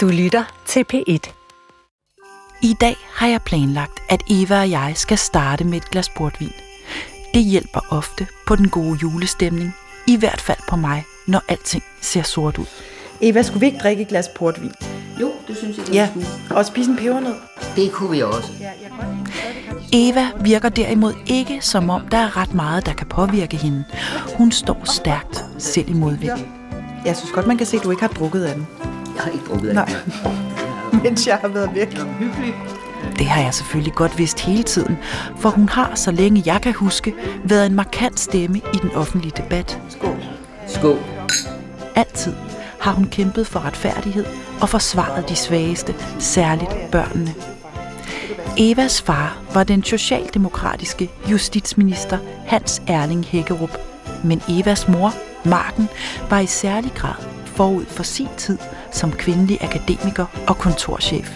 Du lytter til P1. I dag har jeg planlagt, at Eva og jeg skal starte med et glas portvin. Det hjælper ofte på den gode julestemning, i hvert fald på mig, når alting ser sort ud. Eva, skulle vi ikke drikke et glas portvin? Jo, det synes jeg, det er sgu. Ja, og spise en pebernød. Det kunne vi også. Eva virker derimod ikke, som om der er ret meget, der kan påvirke hende. Hun står stærkt, selv i modvind. Jeg synes godt, man kan se, at du ikke har drukket af den. Jeg har ikke drukket af den. Nej, mens jeg har været væk. Det har jeg selvfølgelig godt vidst hele tiden, for hun har, så længe jeg kan huske, været en markant stemme i den offentlige debat. Skål. Skål. Altid har hun kæmpet for retfærdighed og forsvaret de svageste, særligt børnene. Evas far var den socialdemokratiske justitsminister Hans Erling Hækkerup, men Evas mor, Marchen, var i særlig grad forud for sin tid som kvindelig akademiker og kontorchef.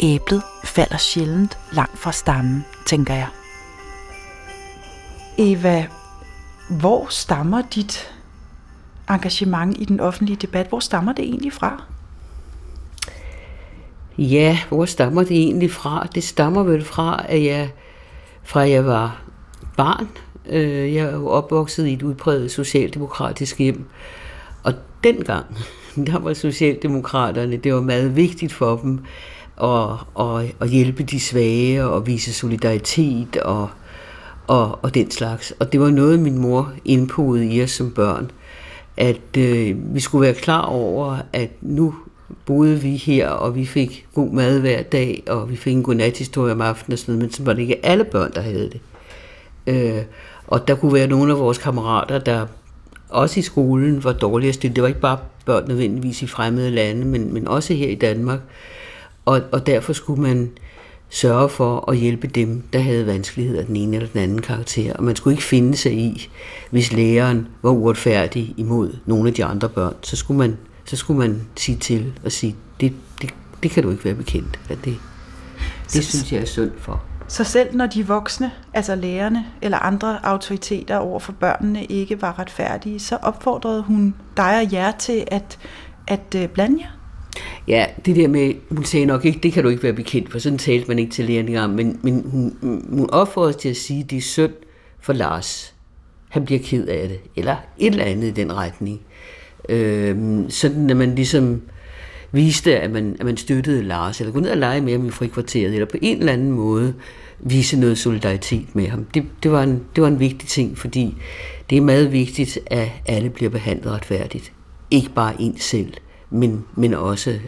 Æblet falder sjældent langt fra stammen, tænker jeg. Eva, hvor stammer dit engagement i den offentlige debat? Hvor stammer det egentlig fra? Ja, hvor stammer det egentlig fra? Det stammer vel fra, at jeg var barn. Jeg er jo opvokset i et udpræget socialdemokratisk hjem. Og dengang, der var socialdemokraterne, det var meget vigtigt for dem at hjælpe de svage og vise solidaritet og den slags. Og det var noget, min mor indpodede i os som børn, at vi skulle være klar over, at nu boede vi her, og vi fik god mad hver dag, og vi fik en godnathistorie om aftenen og sådan noget, men så var det ikke alle børn, der havde det. Og der kunne være nogle af vores kammerater, der også i skolen var dårligere stillet. Det var ikke bare børn nødvendigvis i fremmede lande, men også her i Danmark. Og derfor skulle man sørge for at hjælpe dem, der havde vanskeligheder af den ene eller den anden karakter. Og man skulle ikke finde sig i, hvis læreren var uretfærdig imod nogle af de andre børn. Så skulle man sige til og sige, det kan du ikke være bekendt af det. Det synes jeg er synd for. Så selv når de voksne, altså lærerne eller andre autoriteter over for børnene, ikke var retfærdige, så opfordrede hun dig og jer til at blande jer? Ja, det der med, hun sagde nok ikke, det kan du ikke være bekendt for, sådan talte man ikke til lærerne om, men hun opfordrede os til at sige, at det er synd for Lars. Han bliver ked af det, eller et eller andet i den retning. Sådan at man ligesom viste, at man støttede Lars, eller gå ned og lege med ham i frikvarteret, eller på en eller anden måde vise noget solidaritet med ham. Det var en vigtig ting, fordi det er meget vigtigt, at alle bliver behandlet retfærdigt. Ikke bare en selv, men også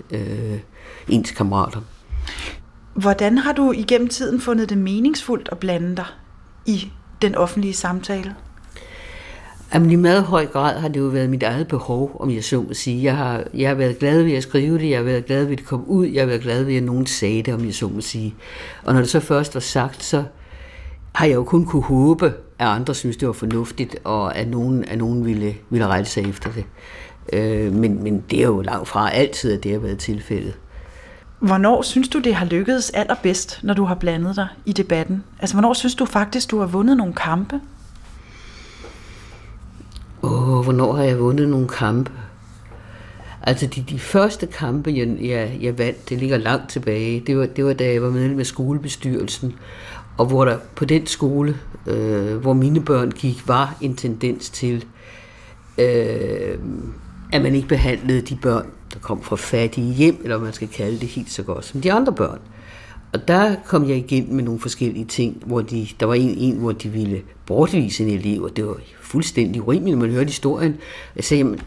ens kammerater. Hvordan har du igennem tiden fundet det meningsfuldt at blande dig i den offentlige samtale? Jamen, i meget høj grad har det jo været mit eget behov, om jeg så må sige. Jeg har været glad ved at skrive det, jeg har været glad ved at det kom ud, jeg har været glad ved at nogen sagde det, om jeg så må sige. Og når det så først var sagt, så har jeg jo kun kunne håbe, at andre synes det var fornuftigt, og at nogen ville rette sig efter det. Men det er jo langt fra altid, at det har været tilfældet. Hvornår synes du, det har lykkedes allerbedst, når du har blandet dig i debatten? Altså, hvornår synes du faktisk, du har vundet nogle kampe? Hvornår har jeg vundet nogle kampe? Altså de første kampe, jeg vandt, det ligger langt tilbage. Det var da jeg var medlem af skolebestyrelsen, og hvor der på den skole, hvor mine børn gik, var en tendens til, at man ikke behandlede de børn, der kom fra fattige hjem, eller man skal kalde det helt så godt som de andre børn. Og der kom jeg igen med nogle forskellige ting, hvor der var en, hvor de ville bortvise en elev, og det var fuldstændig urimeligt, når man hørte historien. Jeg sagde jamen,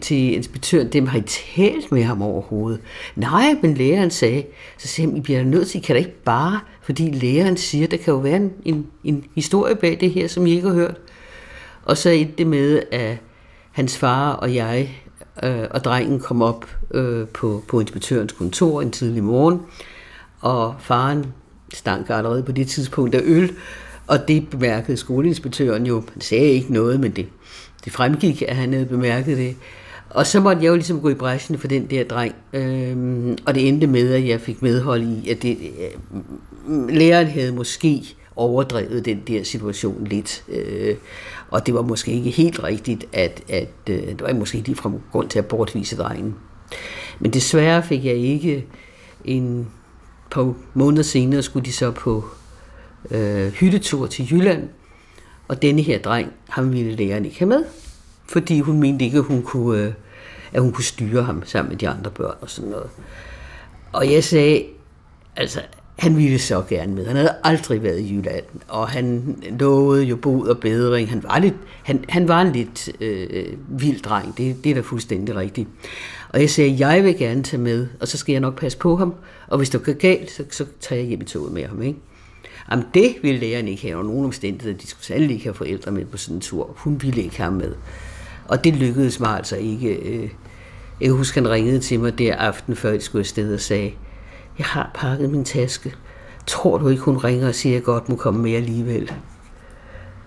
til inspektøren, dem har I talt med ham overhovedet? Nej, men læreren sagde, så sagde jeg, I bliver nødt til, kan da ikke bare, fordi læreren siger, der kan jo være en historie bag det her, som I ikke har hørt. Og så endte det med, at hans far og jeg og drengen kom op på inspektørens kontor en tidlig morgen, og faren stank allerede på det tidspunkt af øl, og det bemærkede skoleinspektøren jo. Han sagde ikke noget, men det fremgik, at han havde bemærket det. Og så måtte jeg jo ligesom gå i brechen for den der dreng, og det endte med, at jeg fik medhold i, at læreren havde måske overdrevet den der situation lidt, og det var måske ikke helt rigtigt, at det var måske ikke ligefrem grund til at bortvise drengen. Men desværre fik jeg ikke en par måneder senere, skulle de så på hyttetur til Jylland, og denne her dreng, ham ville læreren ikke have med, fordi hun mente ikke, at hun kunne styre ham sammen med de andre børn og sådan noget. Og jeg sagde, altså, han ville så gerne med. Han havde aldrig været i Jylland, og han lovede jo bod og bedring. Han var en lidt vild dreng, det er da fuldstændig rigtigt. Og jeg sagde, jeg vil gerne tage med, og så skal jeg nok passe på ham, og hvis det går galt, så tager jeg hjem i toget med ham, ikke? Jamen, det ville læreren ikke have, og nogen omstændigheder, de skulle sandelig ikke have forældre med på sådan en tur. Hun ville ikke have med. Og det lykkedes mig altså ikke. Jeg husker, han ringede til mig der aften, før jeg skulle afsted, og sagde, jeg har pakket min taske. Tror du ikke, hun ringer og siger, at jeg godt må komme med alligevel?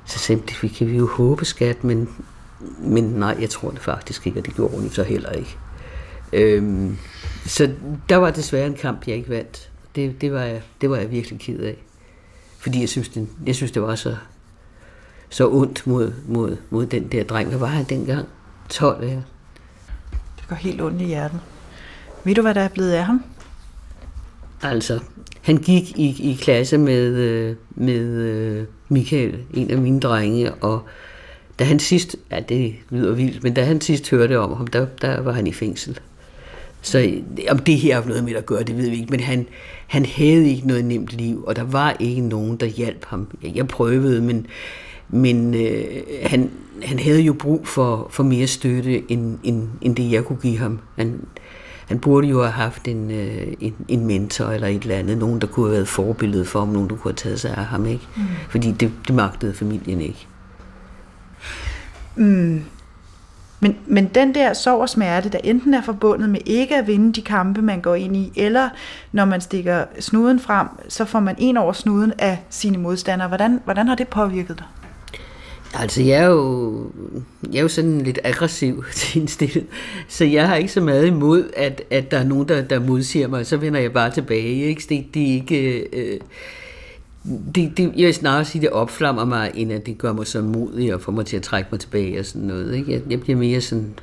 Så simpelthen kan vi jo håbe, skat, men nej, jeg tror det faktisk ikke, og det gjorde hun så heller ikke. Så der var desværre en kamp, jeg ikke vandt. Det var jeg virkelig ked af. Fordi jeg synes, det var så ondt mod den der dreng. Hvad var han dengang? 12 år. Det går helt ondt i hjertet. Ved du, hvad der er blevet af ham? Altså, han gik i klasse med Michael, en af mine drenge, og da han sidst, ja, det lyder vildt, men da han sidst hørte om ham, der var han i fængsel. Så om det her er noget med at gøre, det ved vi ikke, men han havde ikke noget nemt liv, og der var ikke nogen, der hjalp ham. Jeg prøvede, men han havde jo brug for mere støtte, end det jeg kunne give ham. Han burde jo have haft en mentor eller et eller andet, nogen, der kunne have været forbillede for ham, nogen, der kunne have taget sig af ham, ikke? Mm. Fordi det magtede familien ikke. Mm. Men den der sorg og smerte, der enten er forbundet med ikke at vinde de kampe, man går ind i, eller når man stikker snuden frem, så får man en over snuden af sine modstandere. Hvordan har det påvirket dig? Altså, jeg er jo sådan lidt aggressiv til en stil, så jeg har ikke så meget imod, at der er nogen, der modsiger mig, så vender jeg bare tilbage. Ikke? Jeg vil snarere sige, at det opflammer mig, end at det gør mig så modig og får mig til at trække mig tilbage og sådan noget. Ikke? Jeg bliver mere sådan,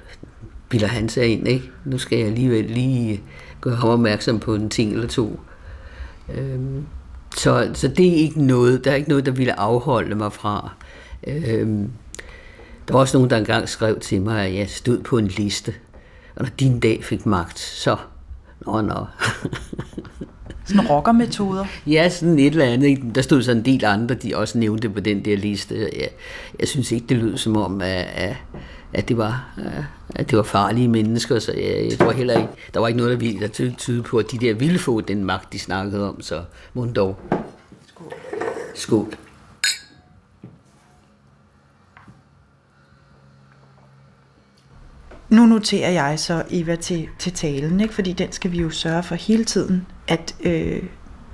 bilder han sig ind, ikke? Nu skal jeg alligevel lige gøre ham opmærksom på en ting eller to. Så det er ikke noget, der er ikke noget, der ville afholde mig fra. Der var også nogen, der engang skrev til mig, at jeg stod på en liste, og når din dag fik magt, så... Nå. Sådan rockermetoder? Ja, sådan et eller andet. Der stod sådan en del andre, de også nævnte på den der liste. Jeg synes ikke, det lød som om, at det var farlige mennesker. Så jeg tror heller ikke, der var ikke noget, der tydede på, at de der ville få den magt, de snakkede om. Så mon dog. Skål. Skål. Nu noterer jeg så Eva til talen, ikke? Fordi den skal vi jo sørge for hele tiden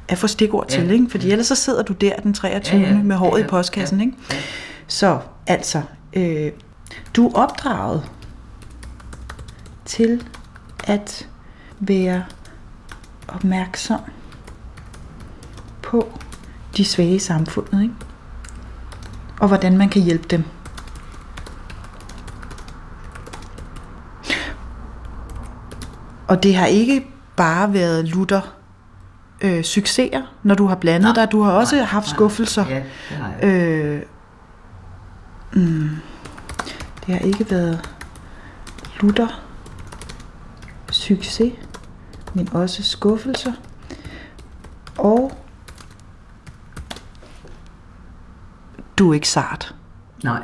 at få stikord til, ikke? Fordi ellers så sidder du der den 23. med håret i postkassen, ikke? Så altså, du er opdraget til at være opmærksom på de svage i samfundet, ikke? Og hvordan man kan hjælpe dem. Og det har ikke bare været succeser, når du har blandet dig. Du har også haft skuffelser. Ja, det har jeg. Det har ikke været succes, men også skuffelser. Og du er ikke sart. Nej.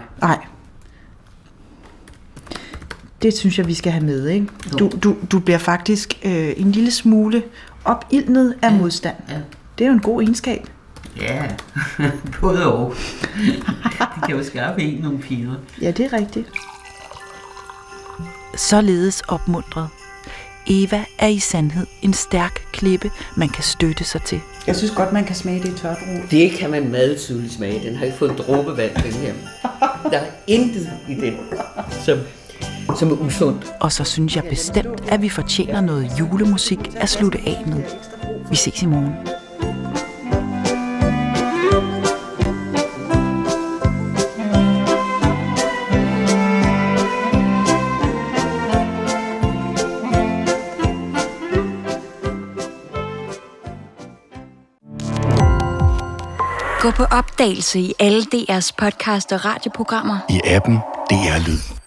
Det synes jeg, vi skal have med, ikke? Du bliver faktisk en lille smule opildnet af modstand. Ja. Det er jo en god egenskab. Ja, både og. Det kan jo skaffe en nogle piger. Ja, det er rigtigt. Således opmuntret. Eva er i sandhed en stærk klippe, man kan støtte sig til. Jeg synes godt, man kan smage det i tørt rod. Det kan man meget tydeligt smage. Den har ikke fået en dråbe vand, den her. Der er intet i den, som er usundt. Og så synes jeg bestemt, at vi fortjener noget julemusik at slutte af med. Vi ses i morgen. Gå på opdagelse i alle DR's podcast og radioprogrammer. I appen DR Lyd.